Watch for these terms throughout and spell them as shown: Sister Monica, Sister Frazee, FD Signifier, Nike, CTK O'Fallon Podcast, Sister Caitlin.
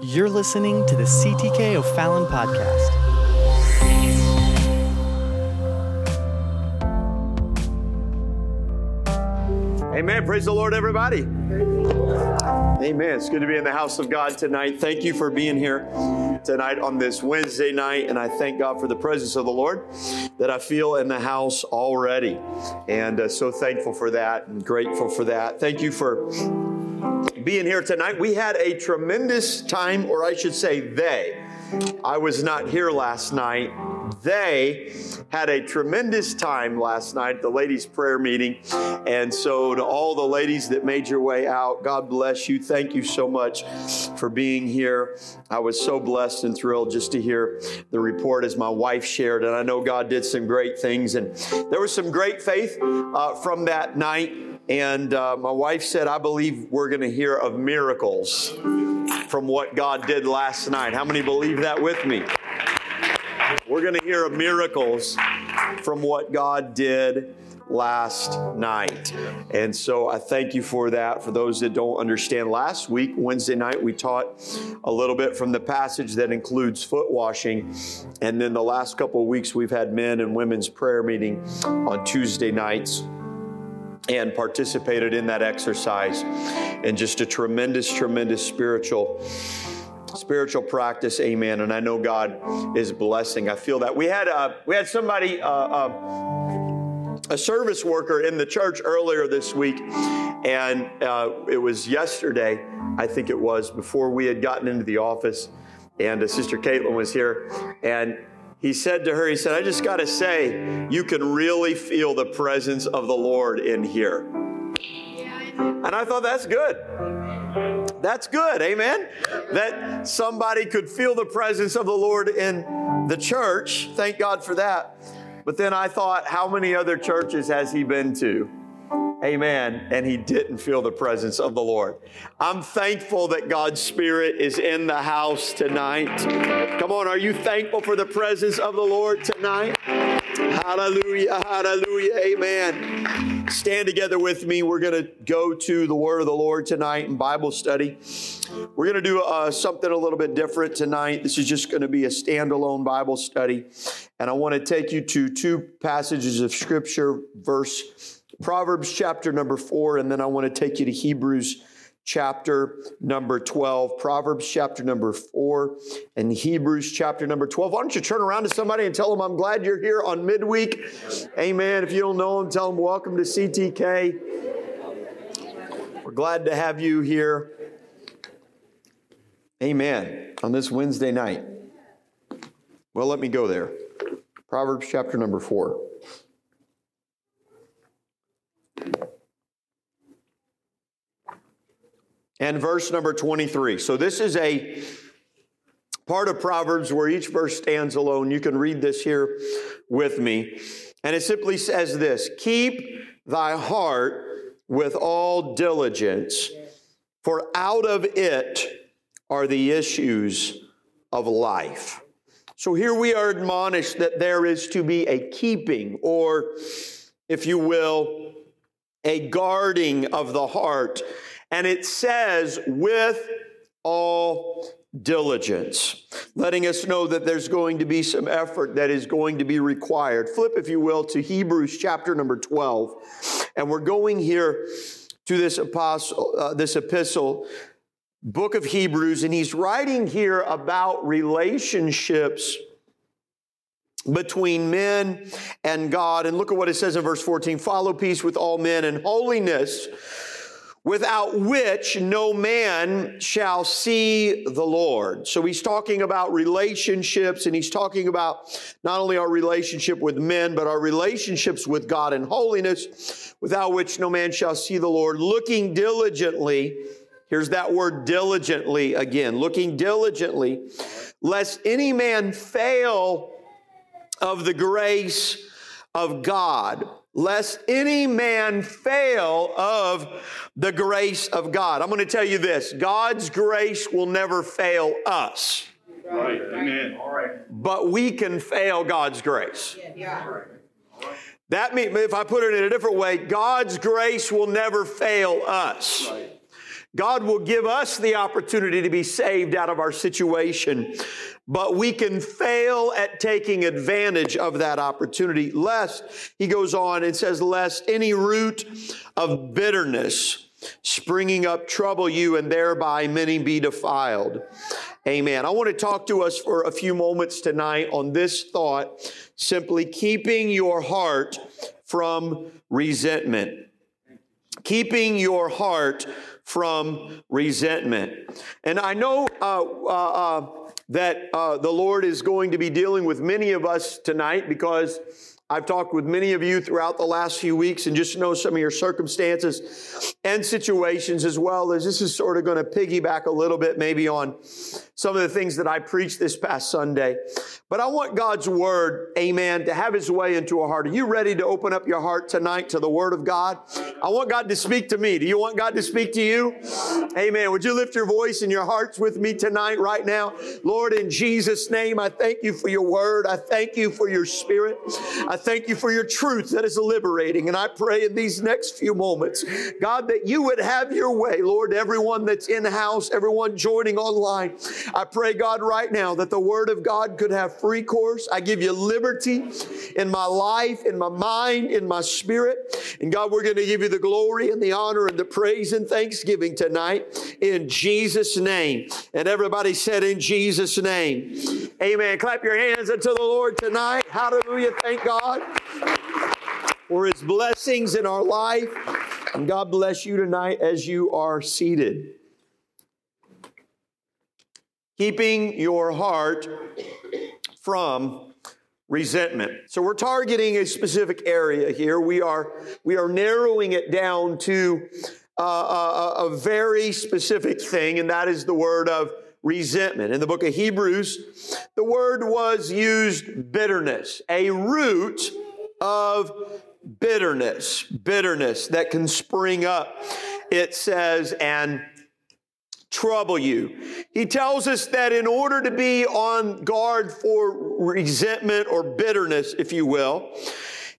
You're listening to the CTK O'Fallon Podcast. Amen. Praise the Lord, everybody. Amen. It's good to be in the house of God tonight. Thank you for being here tonight on this Wednesday night. And I thank God for the presence of the Lord that I feel in the house already. And so thankful for that and grateful for that. Thank you for being here tonight. We had a tremendous time, or I should say they. I was not here last night. They had a tremendous time last night at the ladies' prayer meeting. And so to all the ladies that made your way out, God bless you. Thank you so much for being here. I was so blessed and thrilled just to hear the report as my wife shared. And I know God did some great things. And there was some great faith from that night. And my wife said, I believe we're going to hear of miracles from what God did last night. How many believe that with me? We're going to hear of miracles from what God did last night. And so I thank you for that. For those that don't understand, last week, Wednesday night, we taught a little bit from the passage that includes foot washing. And then the last couple of weeks, we've had men and women's prayer meeting on Tuesday nights, and participated in that exercise, and just a tremendous, tremendous spiritual practice. Amen. And I know God is blessing. I feel that. We had somebody, a service worker in the church earlier this week, and it was yesterday, I think it was, before we had gotten into the office, and Sister Caitlin was here, and he said to her, I just got to say, you can really feel the presence of the Lord in here. And I thought, that's good. That's good. Amen. That somebody could feel the presence of the Lord in the church. Thank God for that. But then I thought, how many other churches has he been to? Amen. And he didn't feel the presence of the Lord. I'm thankful that God's Spirit is in the house tonight. Come on, are you thankful for the presence of the Lord tonight? Hallelujah, hallelujah, amen. Stand together with me. We're going to go to the Word of the Lord tonight in Bible study. We're going to do something a little bit different tonight. This is just going to be a standalone Bible study. And I want to take you to two passages of Scripture, Proverbs chapter number 4, and then I want to take you to Hebrews chapter number 12. Proverbs chapter number 4 and Hebrews chapter number 12. Why don't you turn around to somebody and tell them, I'm glad you're here on midweek. Amen. If you don't know them, tell them, welcome to CTK. We're glad to have you here. Amen. On this Wednesday night. Well, let me go there. Proverbs chapter number 4. And verse number 23. So this is a part of Proverbs where each verse stands alone. You can read this here with me. And it simply says this, keep thy heart with all diligence, for out of it are the issues of life. So here we are admonished that there is to be a keeping, or if you will, a guarding of the heart. And it says, with all diligence, letting us know that there's going to be some effort that is going to be required. Flip, if you will, to Hebrews chapter number 12. And we're going here to this epistle, book of Hebrews, and he's writing here about relationships between men and God. And look at what it says in verse 14, follow peace with all men and holiness, without which no man shall see the Lord. So he's talking about relationships, and he's talking about not only our relationship with men, but our relationships with God and holiness, without which no man shall see the Lord. Looking diligently, here's that word diligently again, looking diligently, lest any man fail of the grace of God. Lest any man fail of the grace of God. I'm going to tell you this. God's grace will never fail us. Right. Amen. All right. But we can fail God's grace. Yeah. That means, if I put it in a different way, God's grace will never fail us. Right. God will give us the opportunity to be saved out of our situation, but we can fail at taking advantage of that opportunity, lest, he goes on and says, lest any root of bitterness springing up trouble you, and thereby many be defiled. Amen. I want to talk to us for a few moments tonight on this thought, simply keeping your heart from resentment. Keeping your heart from resentment. And I know that the Lord is going to be dealing with many of us tonight, because I've talked with many of you throughout the last few weeks and just know some of your circumstances and situations, as well as this is sort of going to piggyback a little bit maybe on some of the things that I preached this past Sunday. But I want God's Word, amen, to have His way into a heart. Are you ready to open up your heart tonight to the Word of God? I want God to speak to me. Do you want God to speak to you? Amen. Would you lift your voice and your hearts with me tonight, right now? Lord, in Jesus' name, I thank you for your Word. I thank you for your Spirit. I thank you for your truth that is liberating. And I pray in these next few moments, God, that you would have your way, Lord, everyone that's in-house, everyone joining online. I pray, God, right now that the Word of God could have free course. I give you liberty in my life, in my mind, in my spirit. And God, we're going to give you the glory and the honor and the praise and thanksgiving tonight in Jesus' name. And everybody said, in Jesus' name. Amen. Clap your hands unto the Lord tonight. Hallelujah. Thank God for His blessings in our life. And God bless you tonight as you are seated. Keeping your heart from resentment. So we're targeting a specific area here. We are narrowing it down to a very specific thing, and that is the word of resentment. In the book of Hebrews, the word was used bitterness, a root of bitterness that can spring up, it says, and trouble you. He tells us that in order to be on guard for resentment or bitterness, if you will,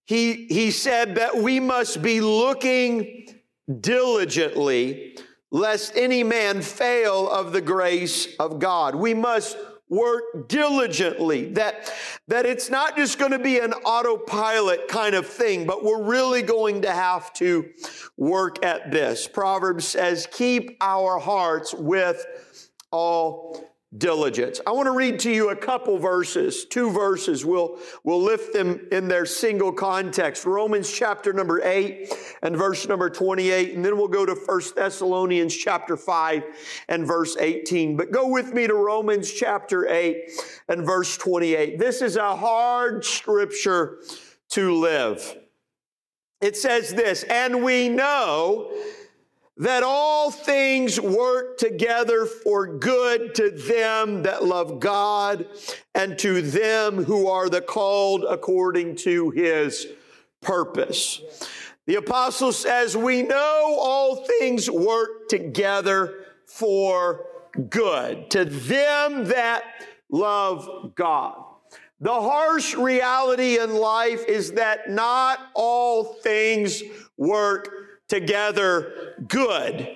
he said that we must be looking diligently lest any man fail of the grace of God. We must work diligently, that it's not just going to be an autopilot kind of thing, but we're really going to have to work at this. Proverbs says, keep our hearts with all diligence. I want to read to you a couple verses, two verses. We'll lift them in their single context. Romans chapter number 8 and verse number 28, and then we'll go to 1 Thessalonians chapter 5 and verse 18. But go with me to Romans chapter 8 and verse 28. This is a hard scripture to live. It says this, and we know that all things work together for good to them that love God and to them who are the called according to His purpose. The apostle says, we know all things work together for good to them that love God. The harsh reality in life is that not all things work together good,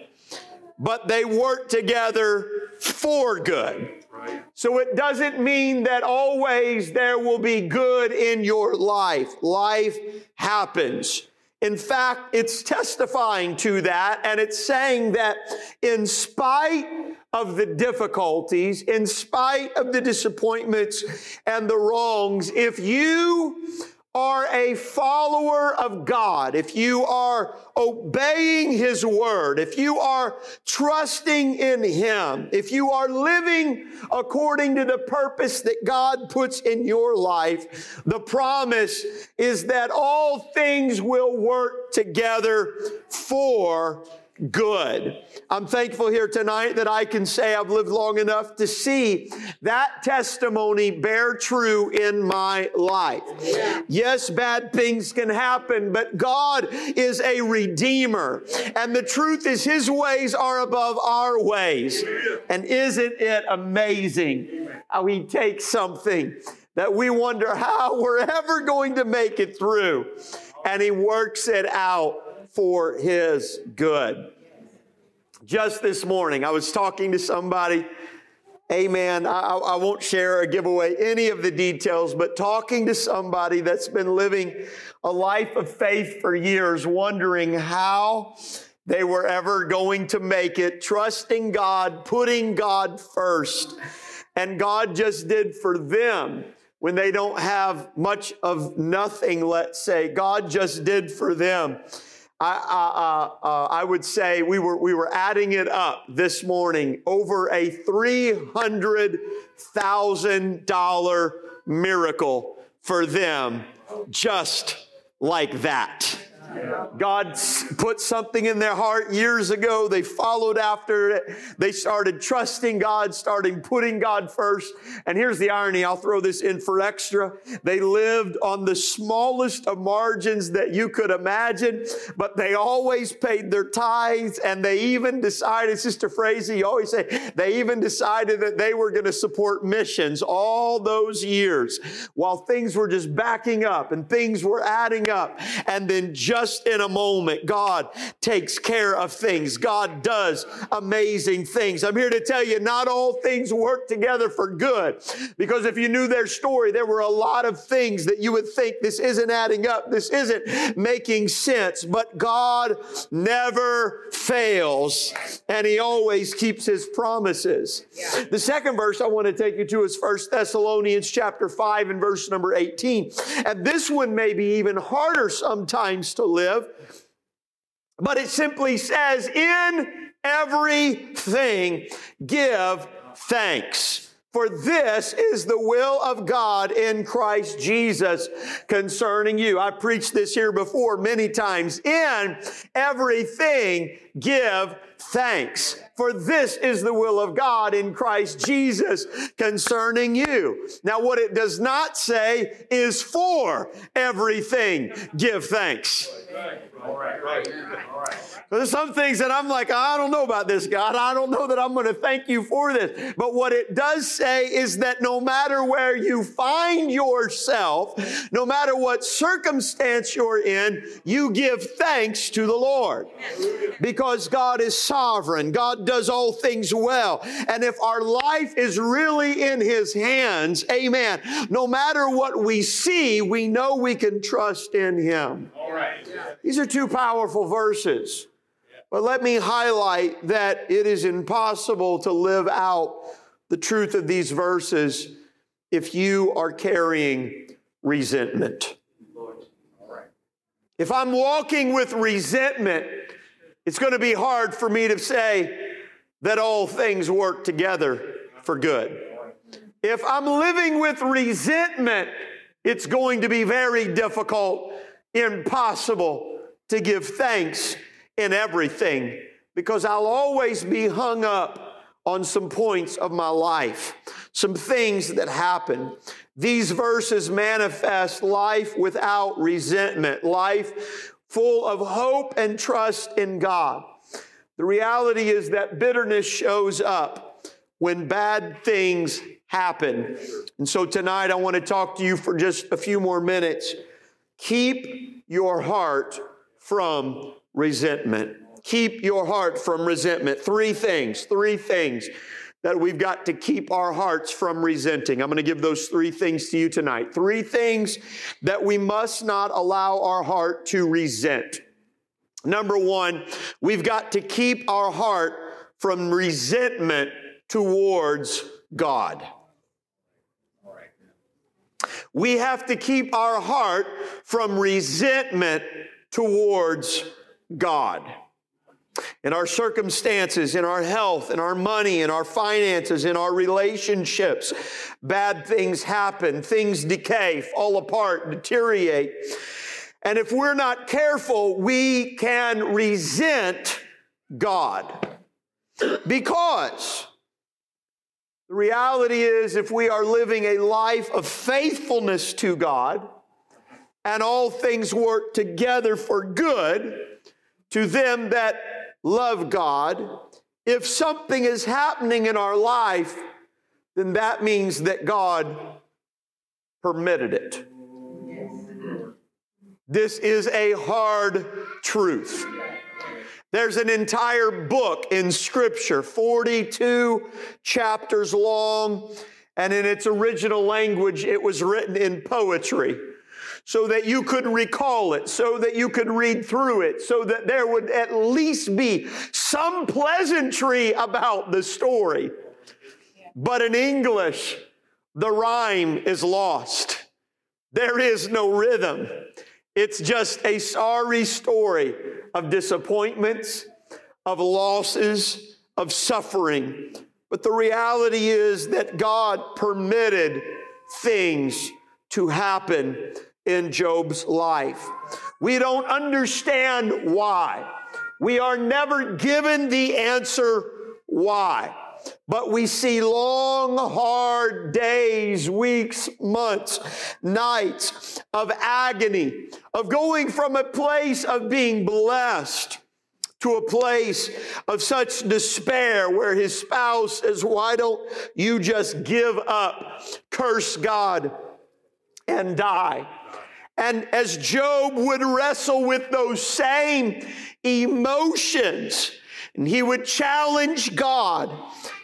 but they work together for good. Right. So it doesn't mean that always there will be good in your life. Life happens. In fact, it's testifying to that, and it's saying that in spite of the difficulties, in spite of the disappointments and the wrongs, if you are a follower of God, if you are obeying His Word, if you are trusting in Him, if you are living according to the purpose that God puts in your life, the promise is that all things will work together for good. I'm thankful here tonight that I can say I've lived long enough to see that testimony bear true in my life. Yes, bad things can happen, but God is a redeemer. And the truth is His ways are above our ways. And isn't it amazing how He takes something that we wonder how we're ever going to make it through, and He works it out for His good. Just this morning, I was talking to somebody. Amen. I won't share or give away any of the details, but talking to somebody that's been living a life of faith for years, wondering how they were ever going to make it, trusting God, putting God first. And God just did for them when they don't have much of nothing, let's say. God just did for them. I would say we were adding it up this morning, over a $300,000 miracle for them, just like that. God put something in their heart years ago. They followed after it. They started trusting God, started putting God first. And here's the irony. I'll throw this in for extra. They lived on the smallest of margins that you could imagine, but they always paid their tithes, and they even decided, Sister Frazee, you always say, they even decided that they were going to support missions all those years while things were just backing up and things were adding up. And then just in a moment, God takes care of things. God does amazing things. I'm here to tell you, not all things work together for good, because if you knew their story, there were a lot of things that you would think, this isn't adding up, this isn't making sense. But God never fails, and He always keeps His promises. Yeah. The second verse I want to take you to is 1 Thessalonians chapter 5 and verse number 18. And this one may be even harder sometimes to live, but it simply says, in everything give thanks, for this is the will of God in Christ Jesus concerning you. I preached this here before many times. In everything give thanks, for this is the will of God in Christ Jesus concerning you. Now, what it does not say is, for everything give thanks. All right. There's some things that I'm like, I don't know about this, God. I don't know that I'm going to thank you for this. But what it does say is that no matter where you find yourself, no matter what circumstance you're in, you give thanks to the Lord, because God is sovereign. God does all things well. And if our life is really in His hands, amen, no matter what we see, we know we can trust in Him. All right. These are two powerful verses. But let me highlight that it is impossible to live out the truth of these verses if you are carrying resentment. If I'm walking with resentment, it's going to be hard for me to say that all things work together for good. If I'm living with resentment, it's going to be very difficult, impossible to give thanks in everything, because I'll always be hung up on some points of my life, some things that happen. These verses manifest life without resentment, life full of hope and trust in God. The reality is that bitterness shows up when bad things happen. And so tonight I want to talk to you for just a few more minutes. Keep your heart from resentment. Keep your heart from resentment. Three things that we've got to keep our hearts from resenting. I'm going to give those three things to you tonight. Three things that we must not allow our heart to resent. Number one, we've got to keep our heart from resentment towards God. We have to keep our heart from resentment towards God. In our circumstances, in our health, in our money, in our finances, in our relationships, bad things happen. Things decay, fall apart, deteriorate. And if we're not careful, we can resent God. Because the reality is, if we are living a life of faithfulness to God, and all things work together for good to them that love God, if something is happening in our life, then that means that God permitted it. Yes. This is a hard truth. There's an entire book in Scripture, 42 chapters long, and in its original language, it was written in poetry so that you could recall it, so that you could read through it, so that there would at least be some pleasantry about the story. But in English, the rhyme is lost. There is no rhythm. It's just a sorry story of disappointments, of losses, of suffering. But the reality is that God permitted things to happen in Job's life. We don't understand why. We are never given the answer why. But we see long, hard days, weeks, months, nights of agony, of going from a place of being blessed to a place of such despair where his spouse says, why don't you just give up, curse God, and die? And as Job would wrestle with those same emotions, and he would challenge God,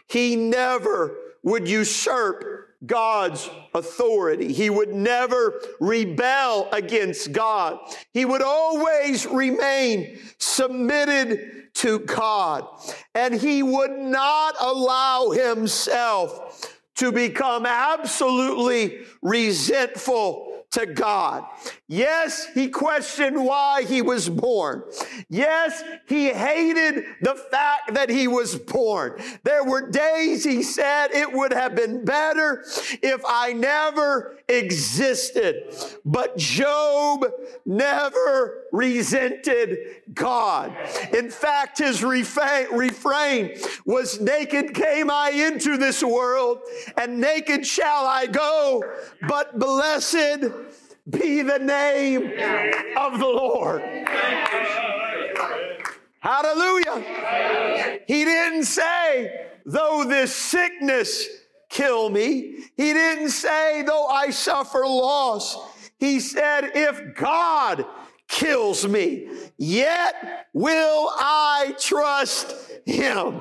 he never would usurp God's authority. He would never rebel against God. He would always remain submitted to God. And he would not allow himself to become absolutely resentful to God. Yes, he questioned why he was born. Yes, he hated the fact that he was born. There were days he said it would have been better if I never existed. But Job never resented God. In fact, his refrain was, naked came I into this world, and naked shall I go, but blessed be the name of the Lord. Hallelujah. He didn't say, though this sickness kill me. He didn't say, though I suffer loss. He said, if God kills me, yet will I trust him.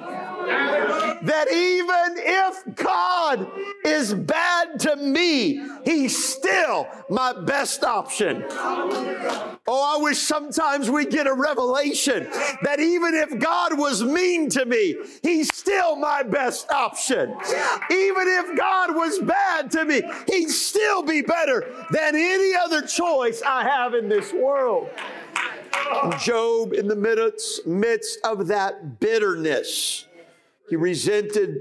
That even if God is bad to me, he's still my best option. Oh, I wish sometimes we get a revelation that even if God was mean to me, he's still my best option. Even if God was bad to me, he'd still be better than any other choice I have in this world. And Job, in the midst of that bitterness, he resented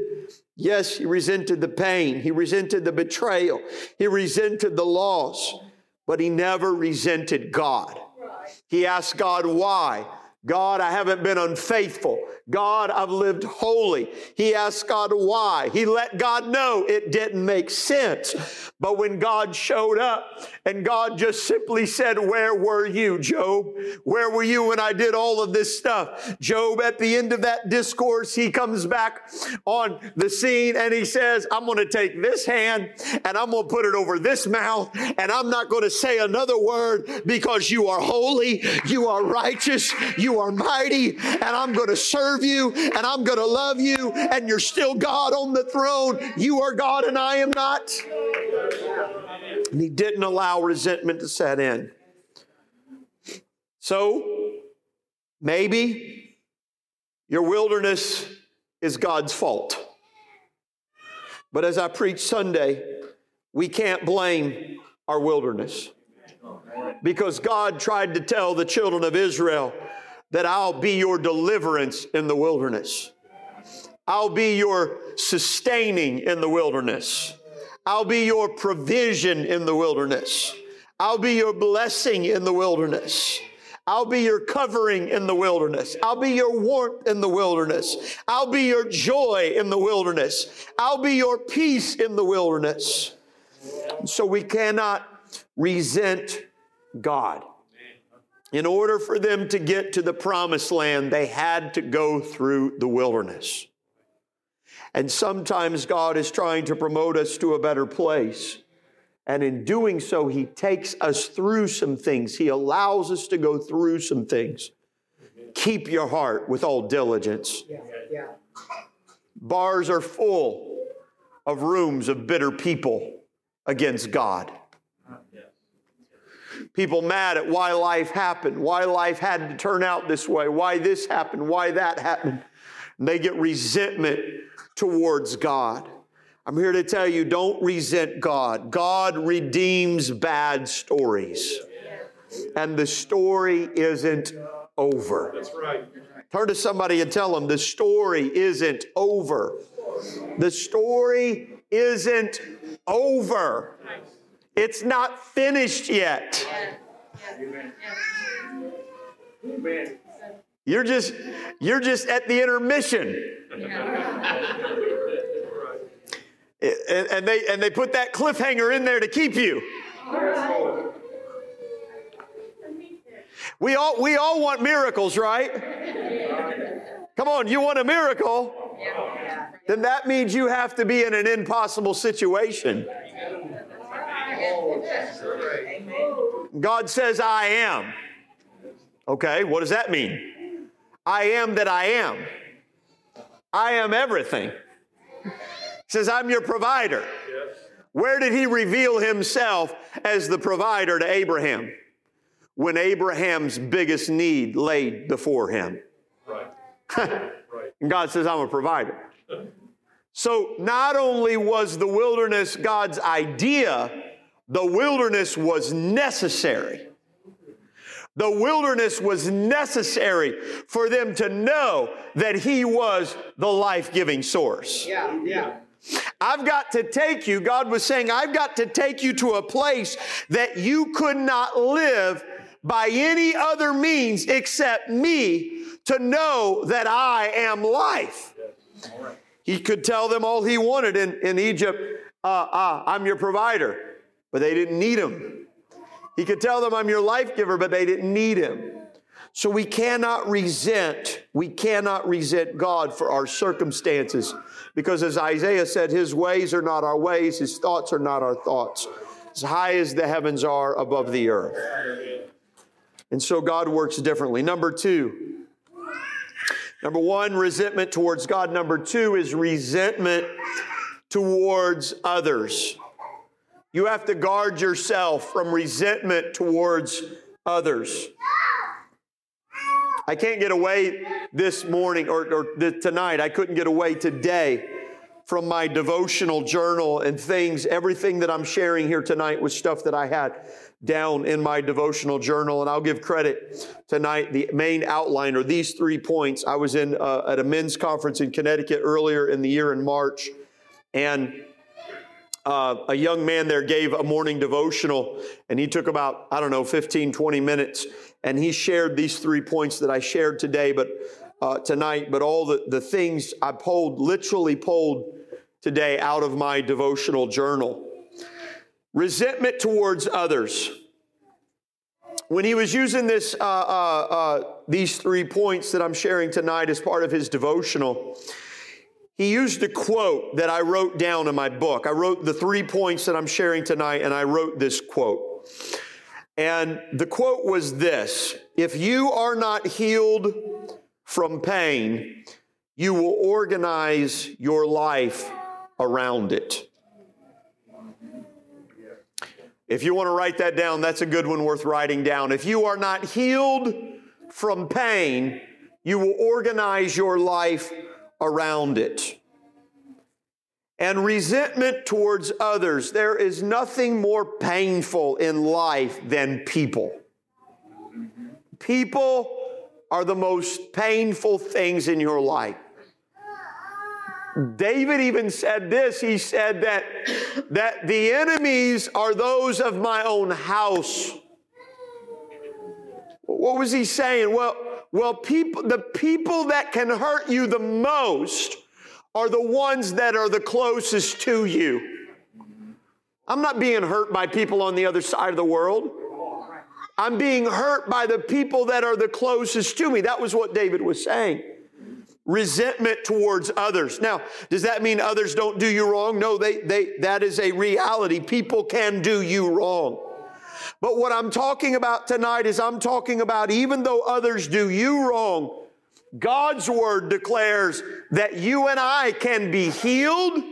the pain. He resented the betrayal. He resented the loss, but he never resented God. He asked God, why? God, I haven't been unfaithful. God, I've lived holy. He asked God why. He let God know it didn't make sense. But when God showed up and God just simply said, where were you, Job? Where were you when I did all of this stuff? Job, at the end of that discourse, he comes back on the scene and he says, I'm going to take this hand and I'm going to put it over this mouth and I'm not going to say another word because you are holy, you are righteous, you are mighty, and I'm going to serve you and I'm going to love you, and you're still God on the throne. You are God and I am not. And he didn't allow resentment to set in. So maybe your wilderness is God's fault. But as I preached Sunday, we can't blame our wilderness, because God tried to tell the children of Israel that I'll be your deliverance in the wilderness. I'll be your sustaining in the wilderness. I'll be your provision in the wilderness. I'll be your blessing in the wilderness. I'll be your covering in the wilderness. I'll be your warmth in the wilderness. I'll be your joy in the wilderness. I'll be your peace in the wilderness. So we cannot resent God. In order for them to get to the promised land, they had to go through the wilderness. And sometimes God is trying to promote us to a better place. And in doing so, he takes us through some things. He allows us to go through some things keep your heart with all diligence. Yeah. Yeah. Bars are full of rooms of bitter people against God. People mad at why life happened, why life had to turn out this way, why this happened, why that happened. And they get resentment towards God. I'm here to tell you, don't resent God. God redeems bad stories. And the story isn't over. That's right. Turn to somebody and tell them the story isn't over. The story isn't over. It's not finished yet. You're just at the intermission. And they put that cliffhanger in there to keep you. We all want miracles, right? Come on, you want a miracle? Then that means you have to be in an impossible situation. God says, I am. Okay, what does that mean? I am that I am. I am everything. He says, I'm your provider. Where did he reveal himself as the provider to Abraham? When Abraham's biggest need laid before him. Right. And God says, I'm a provider. So not only was the wilderness God's idea, the wilderness was necessary. The wilderness was necessary for them to know that he was the life-giving source. Yeah, yeah. I've got to take you, God was saying, I've got to take you to a place that you could not live by any other means except me, to know that I am life. He could tell them all he wanted in Egypt, I'm your provider, but they didn't need him. He could tell them I'm your life giver, but they didn't need him. So we cannot resent God for our circumstances, because as Isaiah said, his ways are not our ways, his thoughts are not our thoughts. As high as the heavens are above the earth. And so God works differently. Number one, resentment towards God. Number two is resentment towards others. You have to guard yourself from resentment towards others. I can't get away this morning or tonight. I couldn't get away today from my devotional journal and things. Everything that I'm sharing here tonight was stuff that I had down in my devotional journal. And I'll give credit tonight. The main outline are these 3 points. I was in at a men's conference in Connecticut earlier in the year in March. And a young man there gave a morning devotional. And he took about, 15, 20 minutes. And he shared these 3 points that I shared today, but all the things I literally pulled today out of my devotional journal. Resentment towards others. When he was using this, these 3 points that I'm sharing tonight as part of his devotional, he used a quote that I wrote down in my book. I wrote the 3 points that I'm sharing tonight, and I wrote this quote. And the quote was this: if you are not healed from pain, you will organize your life around it. If you want to write that down, that's a good one worth writing down. If you are not healed from pain, you will organize your life around it. And resentment towards others. There is nothing more painful in life than people. People are the most painful things in your life. David even said this. He said that the enemies are those of my own house. What was he saying? Well, the people that can hurt you the most are the ones that are the closest to you. I'm not being hurt by people on the other side of the world. I'm being hurt by the people that are the closest to me. That was what David was saying. Resentment towards others. Now, does that mean others don't do you wrong? No, that is a reality. People can do you wrong. But what I'm talking about tonight is I'm talking about even though others do you wrong, God's word declares that you and I can be healed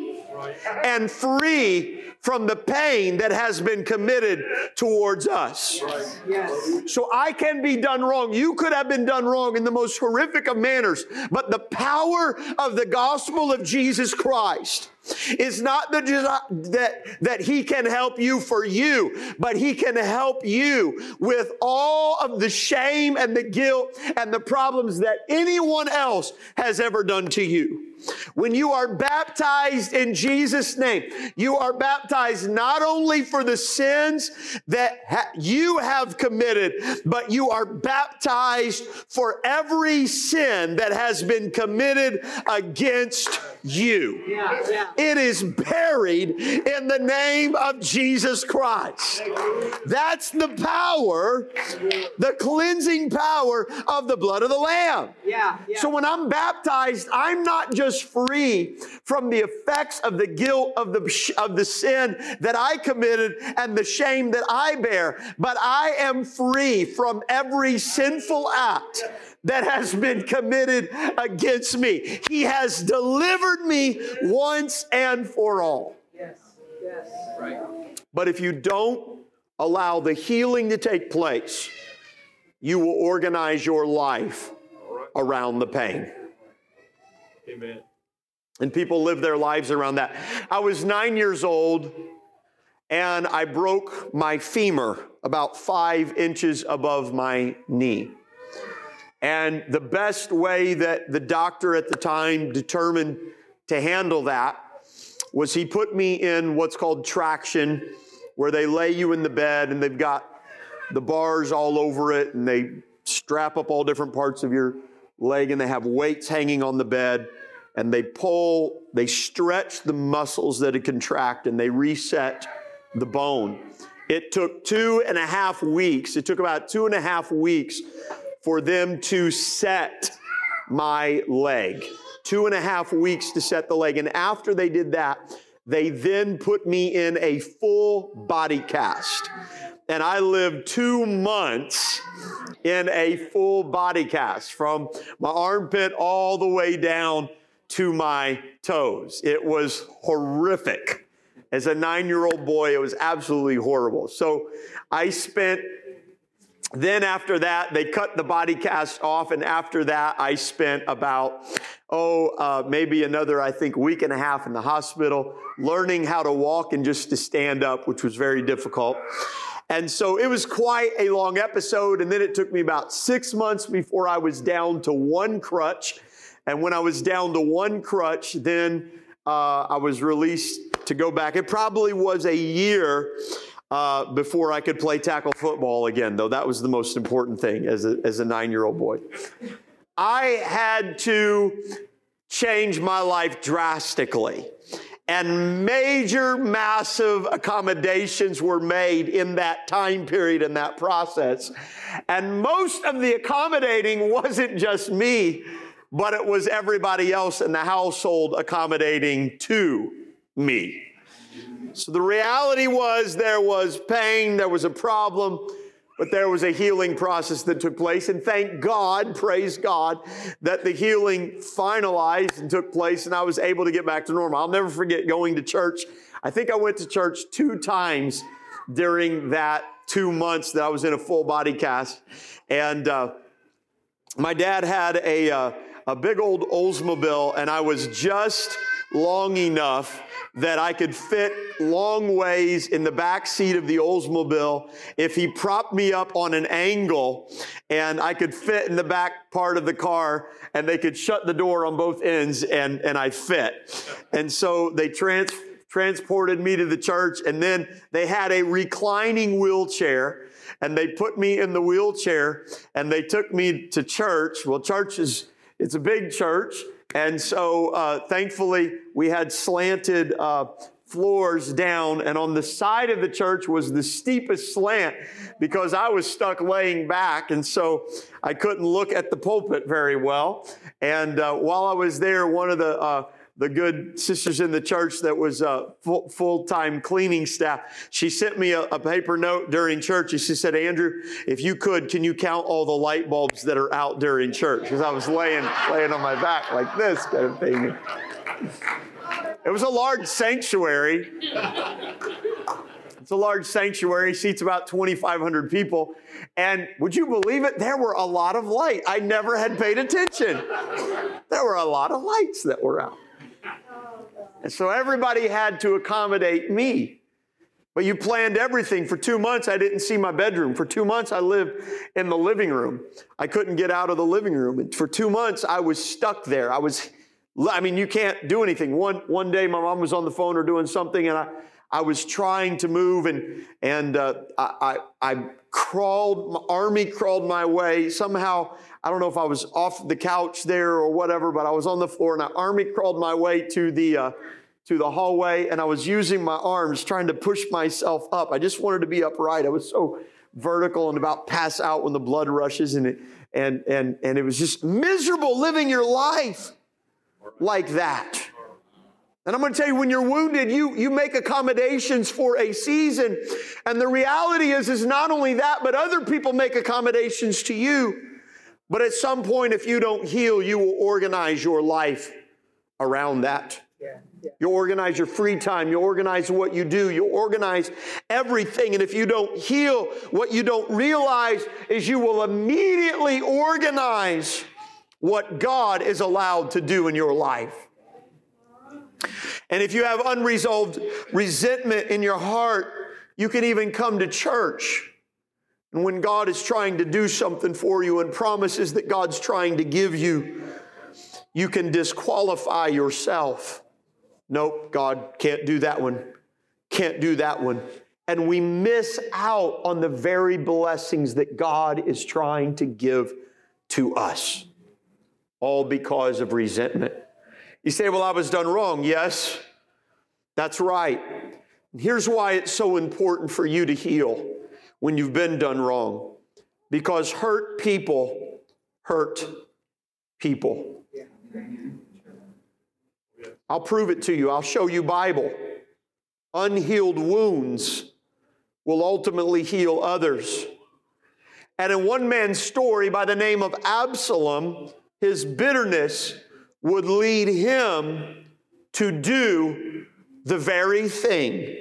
and free from the pain that has been committed towards us. Yes. So I can be done wrong. You could have been done wrong in the most horrific of manners, but the power of the gospel of Jesus Christ is not that He can help you for you, but He can help you with all of the shame and the guilt and the problems that anyone else has ever done to you. When you are baptized in Jesus' name, you are baptized not only for the sins that you have committed, but you are baptized for every sin that has been committed against you. Yeah, yeah. It is buried in the name of Jesus Christ. That's the power, the cleansing power of the blood of the Lamb. Yeah, yeah. So when I'm baptized, I'm not just free from the effects of the guilt of the sin that I committed and the shame that I bear, but I am free from every sinful act that has been committed against me. He has delivered me once and for all. Yes. Yes. Right. But if you don't allow the healing to take place, you will organize your life around the pain. Amen. And people live their lives around that. I was 9 years old and I broke my femur about 5 inches above my knee. And the best way that the doctor at the time determined to handle that was he put me in what's called traction, where they lay you in the bed and they've got the bars all over it and they strap up all different parts of your leg and they have weights hanging on the bed and they stretch the muscles that it contract and they reset the bone. It took 2.5 weeks. It took about 2.5 weeks for them to set my leg. 2.5 weeks to set the leg. And after they did that, they then put me in a full body cast. And I lived 2 months in a full body cast from my armpit all the way down to my toes. It was horrific. As a 9-year-old boy, it was absolutely horrible. So I spent... Then after that, they cut the body cast off. And after that, I spent about, maybe another, I think, 1.5 weeks in the hospital, learning how to walk and just to stand up, which was very difficult. And so it was quite a long episode. And then it took me about 6 months before I was down to one crutch. And when I was down to one crutch, then I was released to go back. It probably was a year before I could play tackle football again, though that was the most important thing as a 9-year-old boy. I had to change my life drastically. And major, massive accommodations were made in that time period, in that process. And most of the accommodating wasn't just me, but it was everybody else in the household accommodating to me. So the reality was there was pain, there was a problem, but there was a healing process that took place. And thank God, praise God, that the healing finalized and took place and I was able to get back to normal. I'll never forget going to church. I think I went to church 2 times during that 2 months that I was in a full body cast. And my dad had a big old Oldsmobile and I was just long enough that I could fit long ways in the back seat of the Oldsmobile if he propped me up on an angle and I could fit in the back part of the car and they could shut the door on both ends and I fit. And so they transported me to the church and then they had a reclining wheelchair and they put me in the wheelchair and they took me to church. Well, church it's a big church. And so thankfully, we had slanted floors down, and on the side of the church was the steepest slant because I was stuck laying back, and so I couldn't look at the pulpit very well. And while I was there, one of the the good sisters in the church that was a full-time cleaning staff, she sent me a paper note during church. And she said, Andrew, if you could, can you count all the light bulbs that are out during church? Because I was laying on my back like this kind of thing. It was a large sanctuary. It's a large sanctuary, seats about 2,500 people. And would you believe it? There were a lot of lights. I never had paid attention. There were a lot of lights that were out. And so everybody had to accommodate me. But you planned everything. For 2 months, I didn't see my bedroom. For 2 months, I lived in the living room. I couldn't get out of the living room. And for 2 months, I was stuck there. I mean, you can't do anything. One day, my mom was on the phone or doing something, and I was trying to move, and I crawled, my army crawled my way. Somehow, I don't know if I was off the couch there or whatever, but I was on the floor, and I army crawled my way to the hallway, and I was using my arms, trying to push myself up. I just wanted to be upright. I was so vertical and about pass out when the blood rushes, and it was just miserable living your life like that. And I'm going to tell you, when you're wounded, you make accommodations for a season. And the reality is not only that, but other people make accommodations to you. But at some point, if you don't heal, you will organize your life around that. Yeah. You organize your free time. You organize what you do. You organize everything. And if you don't heal, what you don't realize is you will immediately organize what God is allowed to do in your life. And if you have unresolved resentment in your heart, you can even come to church. And when God is trying to do something for you and promises that God's trying to give you, you can disqualify yourself. Nope, God can't do that one. Can't do that one. And we miss out on the very blessings that God is trying to give to us, all because of resentment. You say, well, I was done wrong. Yes, that's right. Here's why it's so important for you to heal when you've been done wrong. Because hurt people hurt people. I'll prove it to you. I'll show you Bible. Unhealed wounds will ultimately heal others. And in one man's story by the name of Absalom, his bitterness would lead him to do the very thing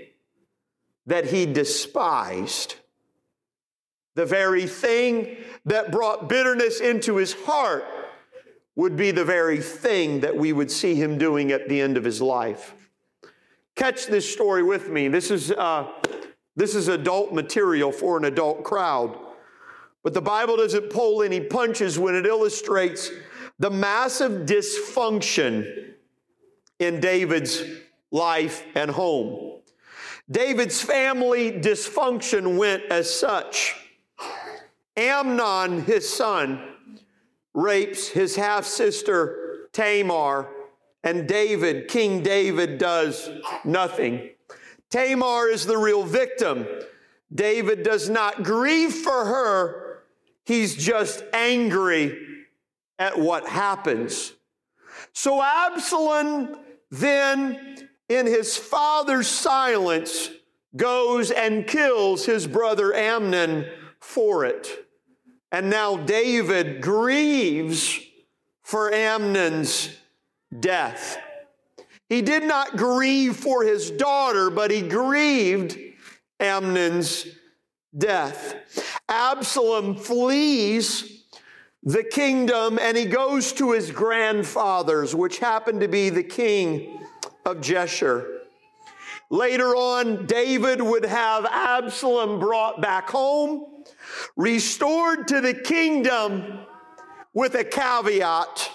that he despised. The very thing that brought bitterness into his heart would be the very thing that we would see him doing at the end of his life. Catch this story with me. This is adult material for an adult crowd. But the Bible doesn't pull any punches when it illustrates the massive dysfunction in David's life and home. David's family dysfunction went as such. Amnon, his son, rapes his half-sister Tamar, and David, King David, does nothing. Tamar is the real victim. David does not grieve for her. He's just angry at what happens. So Absalom then, in his father's silence, goes and kills his brother Amnon for it. And now David grieves for Amnon's death. He did not grieve for his daughter, but he grieved Amnon's death. Absalom flees the kingdom, and he goes to his grandfather's, which happened to be the king of Geshur. Later on, David would have Absalom brought back home, restored to the kingdom, with a caveat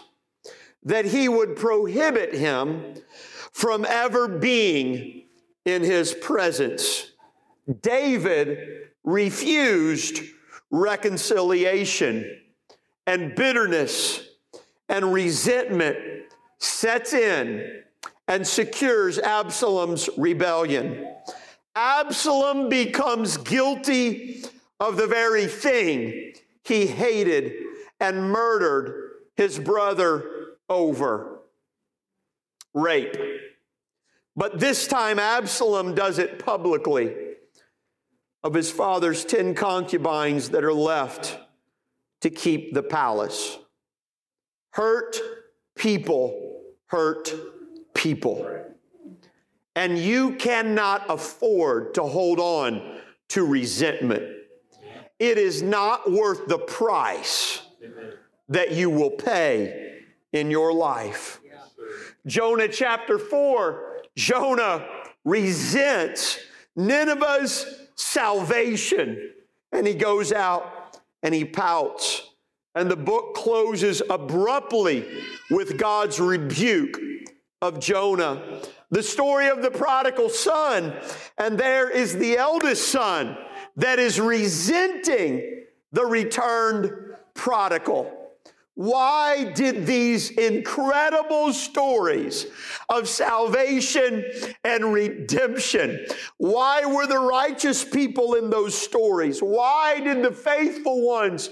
that he would prohibit him from ever being in his presence. David refused reconciliation. And bitterness and resentment sets in and secures Absalom's rebellion. Absalom becomes guilty of the very thing he hated and murdered his brother over. rape. But this time Absalom does it publicly. Of his father's 10 concubines that are left to keep the palace. Hurt people hurt people. And you cannot afford to hold on to resentment. It is not worth the price that you will pay in your life. Jonah chapter 4, Jonah resents Nineveh's salvation. And he goes out and he pouts. And the book closes abruptly with God's rebuke of Jonah. The story of the prodigal son, and there is the eldest son that is resenting the returned prodigal. Why did these incredible stories of salvation and redemption, why were the righteous people in those stories? Why did the faithful ones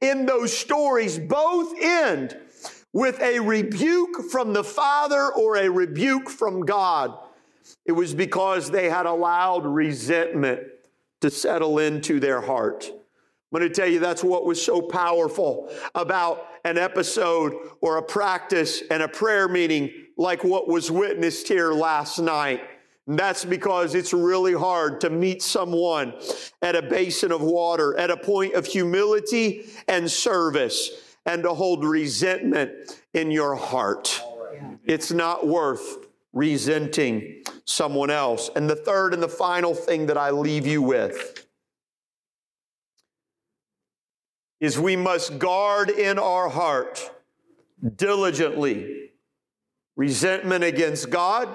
in those stories both end with a rebuke from the Father or a rebuke from God? It was because they had allowed resentment to settle into their heart. I'm going to tell you that's what was so powerful about an episode or a practice and a prayer meeting like what was witnessed here last night. And that's because it's really hard to meet someone at a basin of water, at a point of humility and service, and to hold resentment in your heart. It's not worth resenting someone else. And the third and the final thing that I leave you with is we must guard in our heart diligently resentment against God,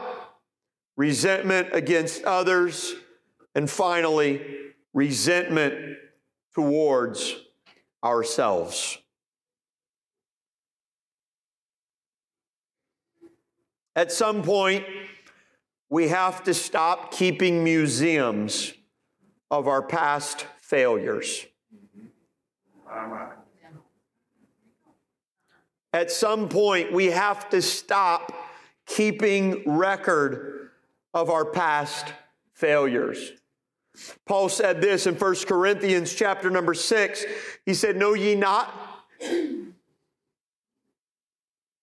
resentment against others, and finally, resentment towards ourselves. At some point, we have to stop keeping museums of our past failures. At some point, we have to stop keeping record of our past failures. Paul said this in 1 Corinthians chapter number 6. He said, know ye not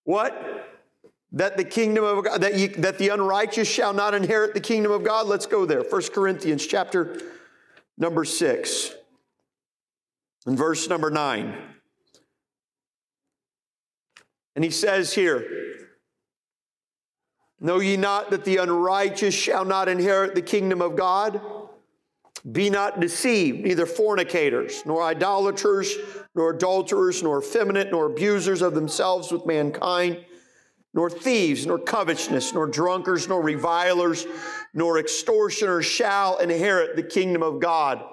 what? That the kingdom of God, that the unrighteous shall not inherit the kingdom of God. Let's go there. 1 Corinthians chapter number 6. In verse number 9, and he says here, know ye not that the unrighteous shall not inherit the kingdom of God? Be not deceived, neither fornicators, nor idolaters, nor adulterers, nor effeminate, nor abusers of themselves with mankind, nor thieves, nor covetous, nor drunkards, nor revilers, nor extortioners shall inherit the kingdom of God.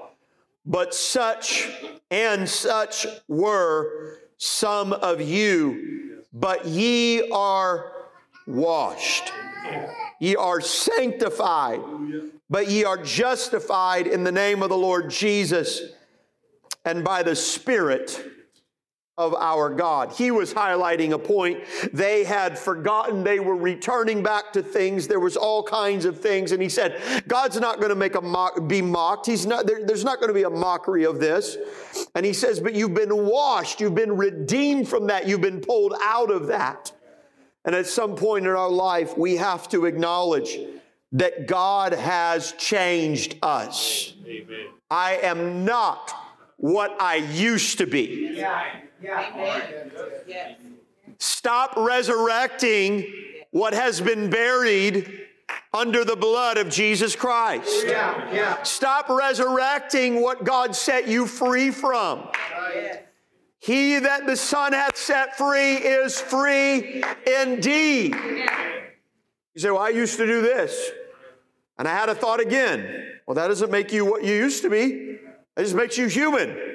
But such and such were some of you, but ye are washed. Ye are sanctified, but ye are justified in the name of the Lord Jesus and by the Spirit of our God. He was highlighting a point. They had forgotten. They were returning back to things. There was all kinds of things. And he said, God's not going to be mocked. He's not. There's not going to be a mockery of this. And he says, but you've been washed. You've been redeemed from that. You've been pulled out of that. And at some point in our life, we have to acknowledge that God has changed us. Amen. I am not what I used to be. Yeah. Yeah. Stop resurrecting what has been buried under the blood of Jesus Christ. Yeah. Yeah. Stop resurrecting what God set you free from. Yes. He that the Son hath set free is free indeed. Yeah. You say, well, I used to do this, and I had a thought again. Well, that doesn't make you what you used to be. It just makes you human.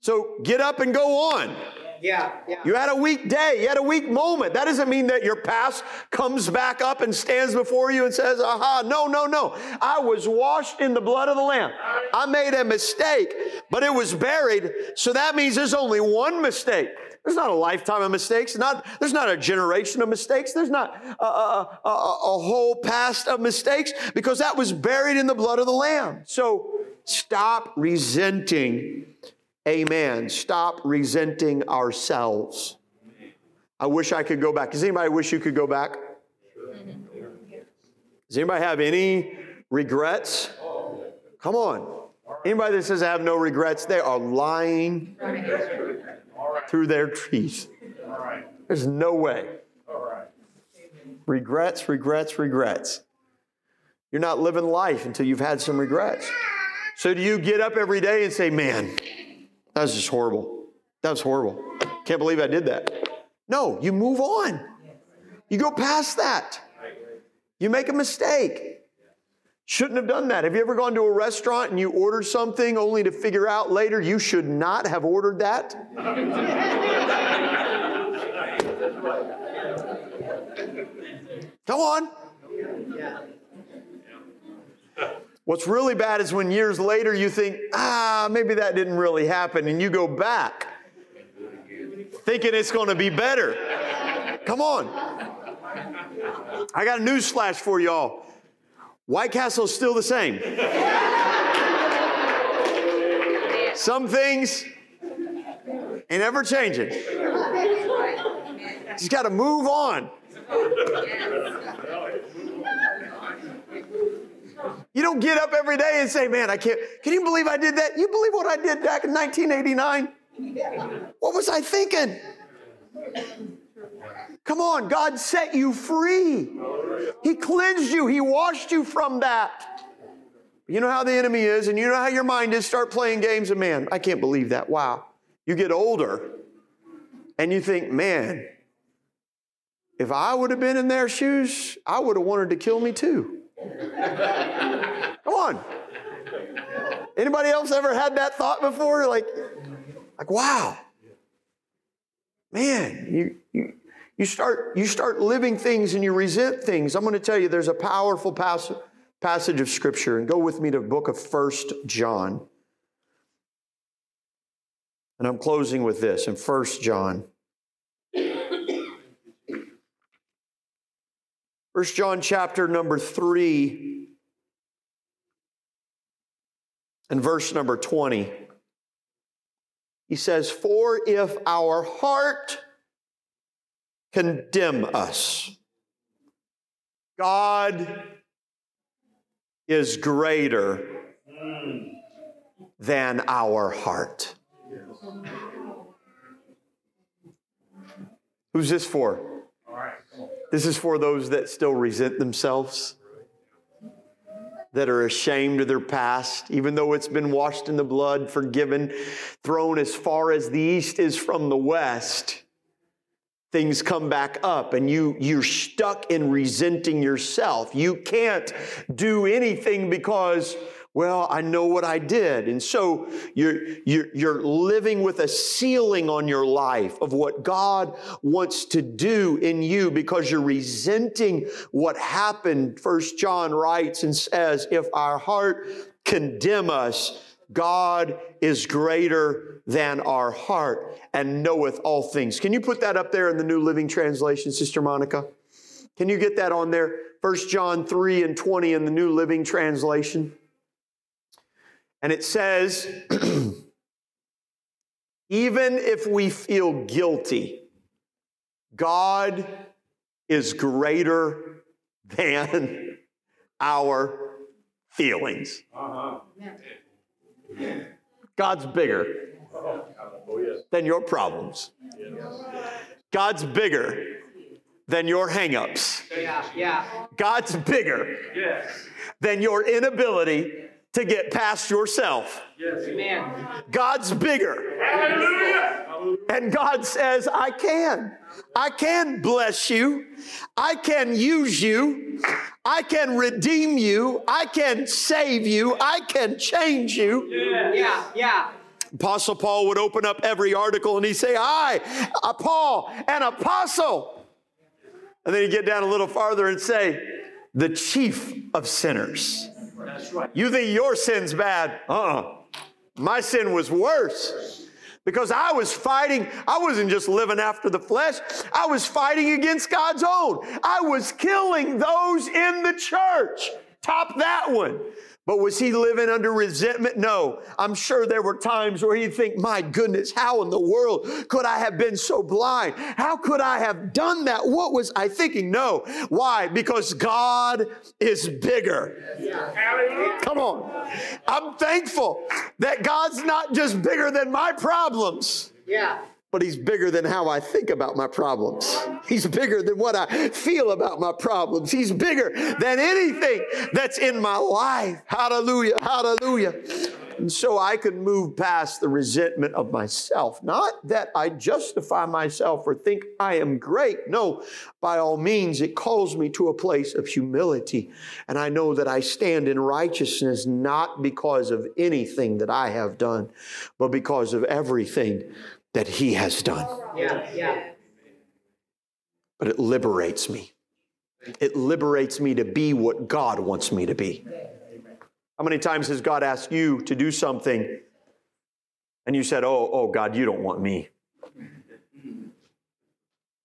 So get up and go on. Yeah. You had a weak day. You had a weak moment. That doesn't mean that your past comes back up and stands before you and says, aha, no. I was washed in the blood of the Lamb. I made a mistake, but it was buried. So that means there's only one mistake. There's not a lifetime of mistakes. There's not a generation of mistakes. There's not a whole past of mistakes, because that was buried in the blood of the Lamb. So stop resenting. Amen. Stop resenting ourselves. I wish I could go back. Does anybody wish you could go back? Does anybody have any regrets? Come on. Anybody that says I have no regrets, they are lying through their teeth. There's no way. Regrets. You're not living life until you've had some regrets. So do you get up every day and say, man, that was just horrible. That was horrible. Can't believe I did that. No, you move on. You go past that. You make a mistake. Shouldn't have done that. Have you ever gone to a restaurant and you ordered something only to figure out later you should not have ordered that? Come on. What's really bad is when years later you think, maybe that didn't really happen, and you go back thinking it's going to be better. Come on. I got a news flash for y'all. White Castle is still the same. Some things ain't ever changing. Just got to move on. You don't get up every day and say, man, I can't. Can you believe I did that? You believe what I did back in 1989? What was I thinking? Come on, God set you free. He cleansed you. He washed you from that. You know how the enemy is, and you know how your mind is. Start playing games of, man, I can't believe that. Wow. You get older, and you think, man, if I would have been in their shoes, I would have wanted to kill me too. Come on. Anybody else ever had that thought before? Like wow. Man, you start living things and you resent things. I'm going to tell you there's a powerful passage of Scripture. And go with me to the book of 1 John. And I'm closing with this in 1 John. 1 John chapter number 3 and verse number 20. He says, for if our heart condemn us, God is greater than our heart. Yes. Who's this for? This is for those that still resent themselves, that are ashamed of their past, even though it's been washed in the blood, forgiven, thrown as far as the east is from the west. Things come back up, and you're stuck in resenting yourself. You can't do anything because, well, I know what I did. And so you're living with a ceiling on your life of what God wants to do in you because you're resenting what happened. 1 John writes and says, if our heart condemn us, God is greater than our heart and knoweth all things. Can you put that up there in the New Living Translation, Sister Monica? Can you get that on there? 1 John 3 and 20 in the New Living Translation. And it says, even if we feel guilty, God is greater than our feelings. God's bigger than your problems. God's bigger than your hang-ups. God's bigger than your inability to get past yourself. Yes. Amen. God's bigger. Hallelujah. And God says, I can bless you. I can use you. I can redeem you. I can save you. I can change you. Yeah. Apostle Paul would open up every article and he'd say, I, Paul, an apostle. And then he'd get down a little farther and say, the chief of sinners. That's right. You think your sin's bad? Uh-uh. My sin was worse because I was fighting. I wasn't just living after the flesh. I was fighting against God's own. I was killing those in the church. Top that one. But was he living under resentment? No. I'm sure there were times where he'd think, my goodness, how in the world could I have been so blind? How could I have done that? What was I thinking? No. Why? Because God is bigger. Yeah. Come on. I'm thankful that God's not just bigger than my problems. Yeah. But he's bigger than how I think about my problems. He's bigger than what I feel about my problems. He's bigger than anything that's in my life. Hallelujah, hallelujah. And so I can move past the resentment of myself. Not that I justify myself or think I am great. No, by all means, it calls me to a place of humility. And I know that I stand in righteousness, not because of anything that I have done, but because of everything that he has done. Yeah, yeah. But it liberates me. It liberates me to be what God wants me to be. How many times has God asked you to do something and you said, oh, God, you don't want me.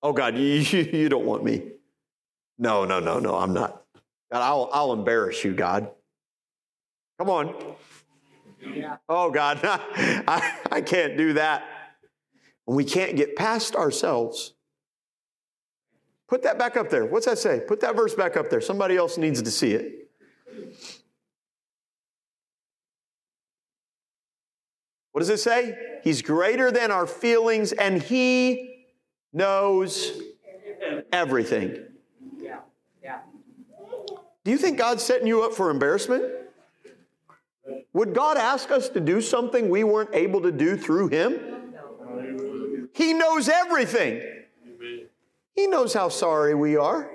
Oh, God, you don't want me. No, I'm not. God, I'll embarrass you, God. Come on. Yeah. Oh, God, I can't do that. When we can't get past ourselves. Put that back up there. What's that say? Put that verse back up there. Somebody else needs to see it. What does it say? He's greater than our feelings and he knows everything. Yeah, yeah. Do you think God's setting you up for embarrassment? Would God ask us to do something we weren't able to do through him? He knows everything. He knows how sorry we are.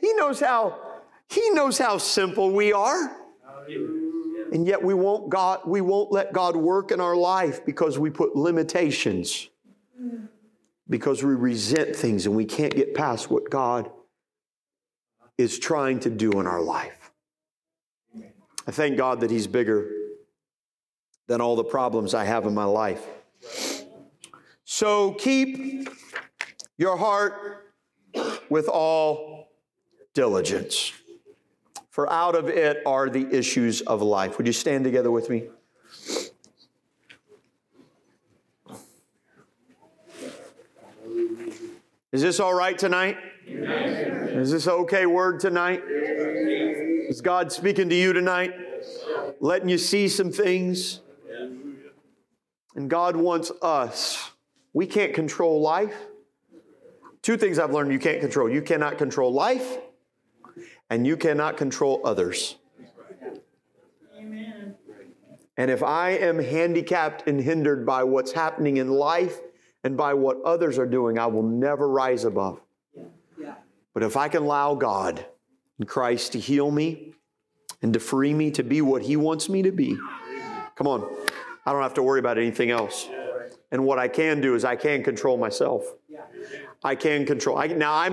He knows how simple we are. And yet we won't let God work in our life because we put limitations. Because we resent things and we can't get past what God is trying to do in our life. I thank God that he's bigger than all the problems I have in my life. So keep your heart with all diligence, for out of it are the issues of life. Would you stand together with me? Is this all right tonight? Yes. Is this okay word tonight? Yes. Is God speaking to you tonight? Letting you see some things? And God wants us. We can't control life. Two things I've learned you can't control. You cannot control life, and you cannot control others. Amen. And if I am handicapped and hindered by what's happening in life and by what others are doing, I will never rise above. Yeah. But if I can allow God and Christ to heal me and to free me to be what he wants me to be, come on, I don't have to worry about anything else. And what I can do is I can control myself. I can control. I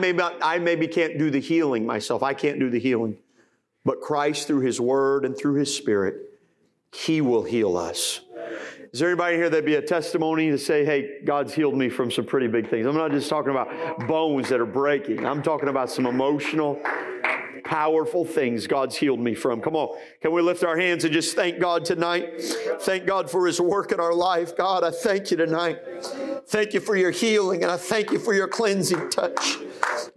maybe can't do the healing myself. I can't do the healing. But Christ, through his word and through his spirit, he will heal us. Is there anybody here that'd be a testimony to say, hey, God's healed me from some pretty big things? I'm not just talking about bones that are breaking. I'm talking about some emotional, powerful things God's healed me from. Come on. Can we lift our hands and just thank God tonight? Thank God for his work in our life. God, I thank you tonight. Thank you for your healing, and I thank you for your cleansing touch.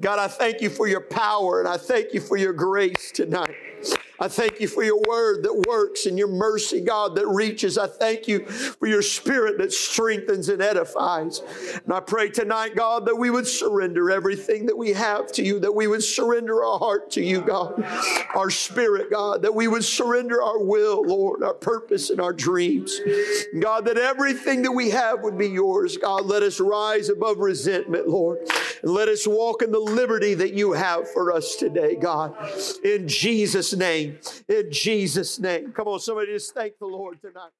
God, I thank you for your power, and I thank you for your grace tonight. I thank you for your word that works and your mercy, God, that reaches. I thank you for your spirit that strengthens and edifies. And I pray tonight, God, that we would surrender everything that we have to you, that we would surrender our heart to you, God, our spirit, God, that we would surrender our will, Lord, our purpose and our dreams. God, that everything that we have would be yours. God, let us rise above resentment, Lord, and let us walk in the liberty that you have for us today, God, in Jesus' name. In Jesus' name. Come on, somebody just thank the Lord tonight.